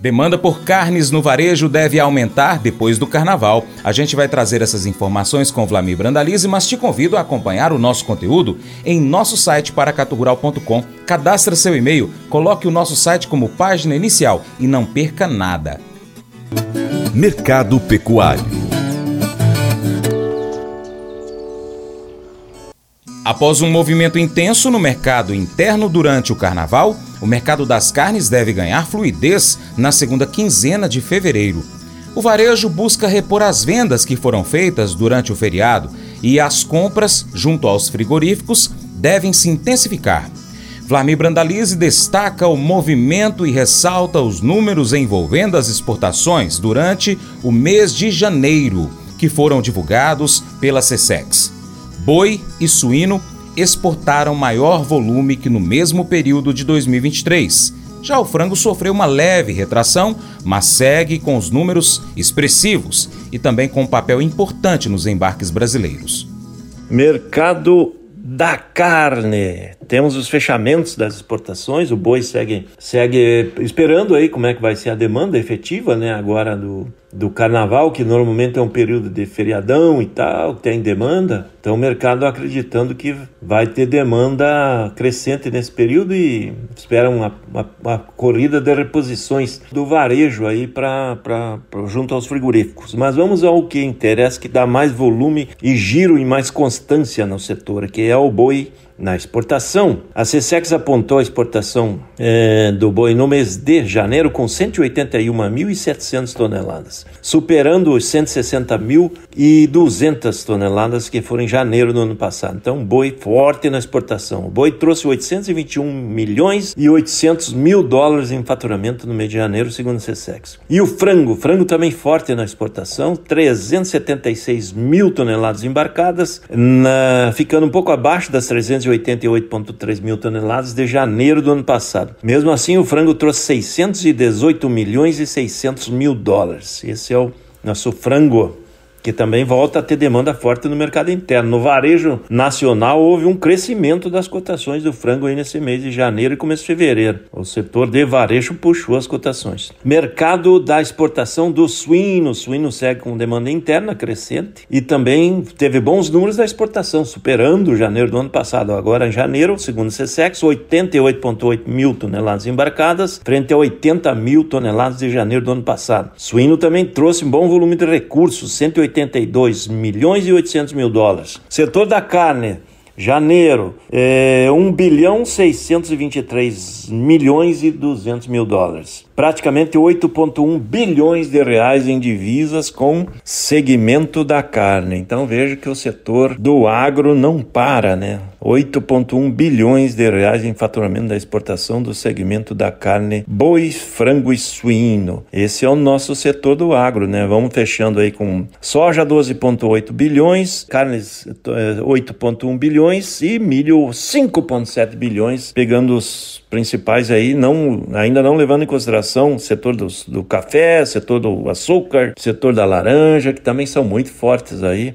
Demanda por carnes no varejo deve aumentar depois do carnaval. A gente vai trazer essas informações com o Vlamir Brandalise, mas te convido a acompanhar o nosso conteúdo em nosso site paracatogural.com. Cadastra seu e-mail, coloque o nosso site como página inicial e não perca nada. Mercado Pecuário. Após um movimento intenso no mercado interno durante o carnaval, o mercado das carnes deve ganhar fluidez na segunda quinzena de fevereiro. O varejo busca repor as vendas que foram feitas durante o feriado e as compras, junto aos frigoríficos, devem se intensificar. Vlamir Brandalise destaca o movimento e ressalta os números envolvendo as exportações durante o mês de janeiro, que foram divulgados pela SESECS. Boi e suíno exportaram maior volume que no mesmo período de 2023. Já o frango sofreu uma leve retração, mas segue com os números expressivos e também com um papel importante nos embarques brasileiros. Mercado da carne. Temos os fechamentos das exportações, o boi segue esperando aí como é que vai ser a demanda efetiva, né, agora do carnaval, que normalmente é um período de feriadão e tal, tem demanda. Então o mercado acreditando que vai ter demanda crescente nesse período e espera uma corrida de reposições do varejo aí para junto aos frigoríficos. Mas vamos ao que interessa, que dá mais volume e giro e mais constância no setor, que é o boi. Na exportação, a SESECS apontou a exportação do boi no mês de janeiro com 181.700 toneladas, superando os 160.200 toneladas que foram em janeiro do ano passado. Então, boi forte na exportação. O boi trouxe $821.800.000 em faturamento no mês de janeiro, segundo a SESECS. E o frango também forte na exportação, 376.000 toneladas embarcadas, ficando um pouco abaixo das 388,3 mil toneladas de janeiro do ano passado. Mesmo assim, o frango trouxe $618.600.000. Esse é o nosso frango, que também volta a ter demanda forte no mercado interno. No varejo nacional, houve um crescimento das cotações do frango aí nesse mês de janeiro e começo de fevereiro. O setor de varejo puxou as cotações. Mercado da exportação do suíno. O suíno segue com demanda interna crescente e também teve bons números da exportação, superando janeiro do ano passado. Agora, em janeiro, segundo o SESECS, 88,8 mil toneladas embarcadas, frente a 80 mil toneladas de janeiro do ano passado. Suíno também trouxe um bom volume de recursos, $182.800.000. Setor da carne, janeiro, $1.623.200.000. Praticamente R$8,1 bilhões de reais em divisas com segmento da carne. Então veja que o setor do agro não para, né? R$8,1 bilhões de reais em faturamento da exportação do segmento da carne, boi, frango e suíno. Esse é o nosso setor do agro, né? Vamos fechando aí com soja, $12,8 bilhões, carnes, $8,1 bilhões e milho, $5,7 bilhões, pegando os principais aí, ainda não levando em consideração o setor do café, setor do açúcar, setor da laranja, que também são muito fortes aí.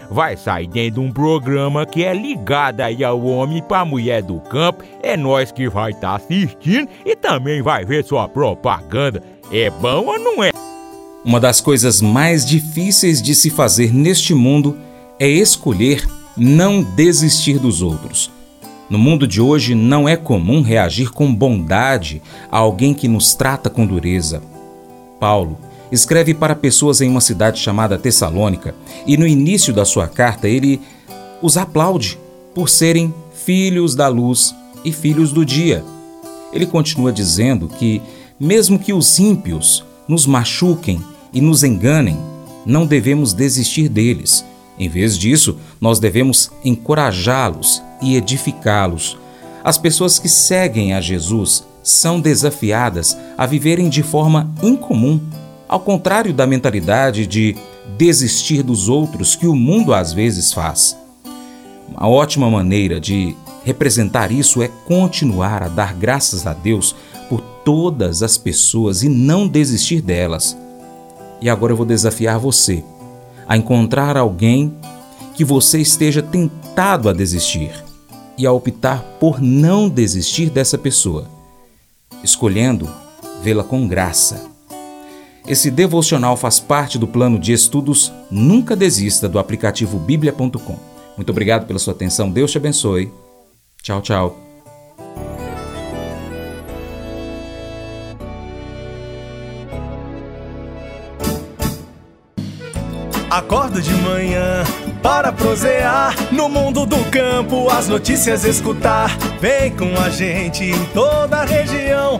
vai sair dentro de um programa que é ligado aí ao homem para a mulher do campo. É nós que vai estar assistindo e também vai ver sua propaganda. É bom ou não é? Uma das coisas mais difíceis de se fazer neste mundo é escolher não desistir dos outros. No mundo de hoje não é comum reagir com bondade a alguém que nos trata com dureza. Paulo escreve para pessoas em uma cidade chamada Tessalônica e no início da sua carta ele os aplaude por serem filhos da luz e filhos do dia. Ele continua dizendo que, mesmo que os ímpios nos machuquem e nos enganem, não devemos desistir deles. Em vez disso, nós devemos encorajá-los e edificá-los. As pessoas que seguem a Jesus são desafiadas a viverem de forma incomum, ao contrário da mentalidade de desistir dos outros que o mundo às vezes faz. Uma ótima maneira de representar isso é continuar a dar graças a Deus por todas as pessoas e não desistir delas. E agora eu vou desafiar você a encontrar alguém que você esteja tentado a desistir e a optar por não desistir dessa pessoa, escolhendo vê-la com graça. Esse devocional faz parte do plano de estudos Nunca Desista do aplicativo Bíblia.com. Muito obrigado pela sua atenção, Deus te abençoe. Tchau, tchau. Acordo de manhã para prosear, no mundo do campo as notícias escutar. Vem com a gente em toda a região,